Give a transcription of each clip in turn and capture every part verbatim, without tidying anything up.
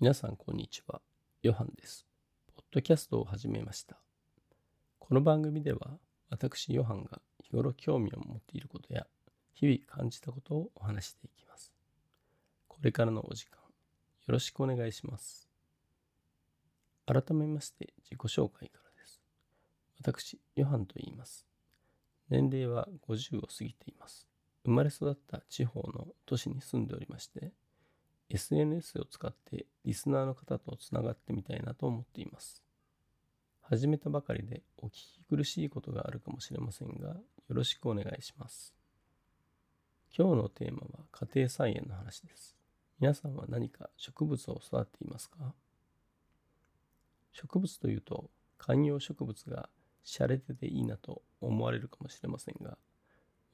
皆さんこんにちは、ヨハンです。ポッドキャストを始めました。この番組では、私ヨハンが日頃興味を持っていることや、日々感じたことをお話していきます。これからのお時間、よろしくお願いします。改めまして、自己紹介からです。私、ヨハンと言います。年齢はごじゅうを過ぎています。生まれ育った地方の都市に住んでおりまして、エスエヌエス を使ってリスナーの方とつながってみたいなと思っています。始めたばかりでお聞き苦しいことがあるかもしれませんが、よろしくお願いします。今日のテーマは家庭菜園の話です。皆さんは何か植物を育てていますか？植物というと観葉植物が洒落てていいなと思われるかもしれませんが、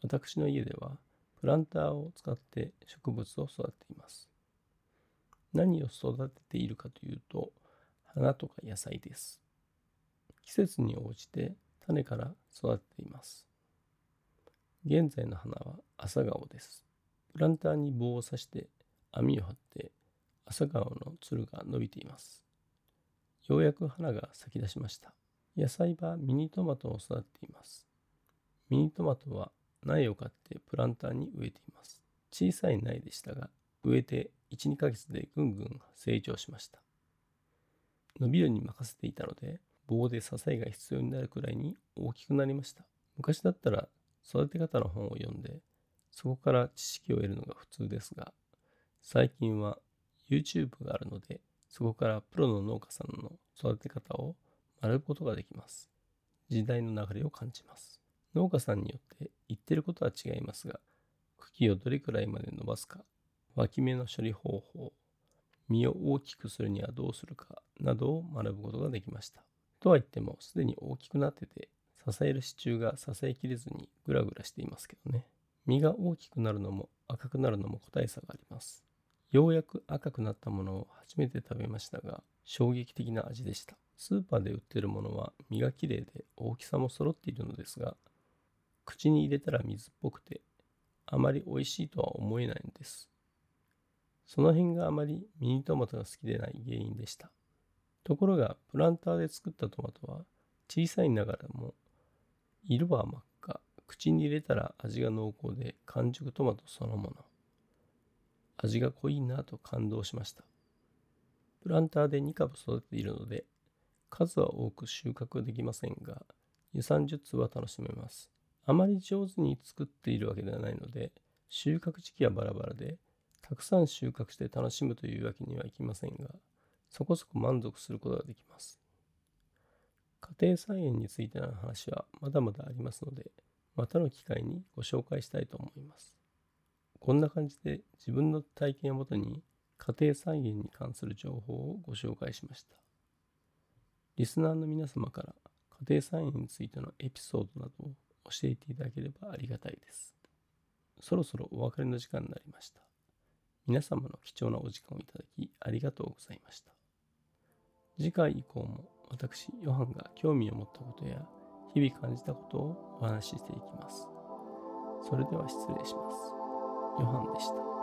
私の家ではプランターを使って植物を育てています。何を育てているかというと、花とか野菜です。季節に応じて種から育てています。現在の花は朝顔です。プランターに棒を刺して網を張って朝顔のつるが伸びています。ようやく花が咲き出しました。野菜はミニトマトを育てています。ミニトマトは苗を買ってプランターに植えています。小さい苗でしたが、植えていち、にかげつでぐんぐん成長しました。伸びるに任せていたので、棒で支えが必要になるくらいに大きくなりました。昔だったら育て方の本を読んで、そこから知識を得るのが普通ですが、最近は YouTube があるので、そこからプロの農家さんの育て方を学ぶことができます。時代の流れを感じます。農家さんによって言ってることは違いますが、茎をどれくらいまで伸ばすか、脇芽の処理方法、実を大きくするにはどうするかなどを学ぶことができました。とは言っても、すでに大きくなってて、支える支柱が支えきれずにグラグラしていますけどね。実が大きくなるのも赤くなるのも個体差があります。ようやく赤くなったものを初めて食べましたが、衝撃的な味でした。スーパーで売ってるものは実がきれいで大きさも揃っているのですが、口に入れたら水っぽくて、あまり美味しいとは思えないんです。その辺があまりミニトマトが好きでない原因でした。ところがプランターで作ったトマトは小さいながらも色は真っ赤、口に入れたら味が濃厚で完熟トマトそのもの。味が濃いなと感動しました。プランターでにかぶ育てているので数は多く収穫できませんが、にじゅう、さんじゅうつうは楽しめます。あまり上手に作っているわけではないので収穫時期はバラバラで、たくさん収穫して楽しむというわけにはいきませんが、そこそこ満足することができます。家庭菜園についての話はまだまだありますので、またの機会にご紹介したいと思います。こんな感じで自分の体験をもとに家庭菜園に関する情報をご紹介しました。リスナーの皆様から家庭菜園についてのエピソードなどを教えていただければありがたいです。そろそろお別れの時間になりました。皆様の貴重なお時間をいただきありがとうございました。次回以降も私、ヨハンが興味を持ったことや日々感じたことをお話ししていきます。それでは失礼します。ヨハンでした。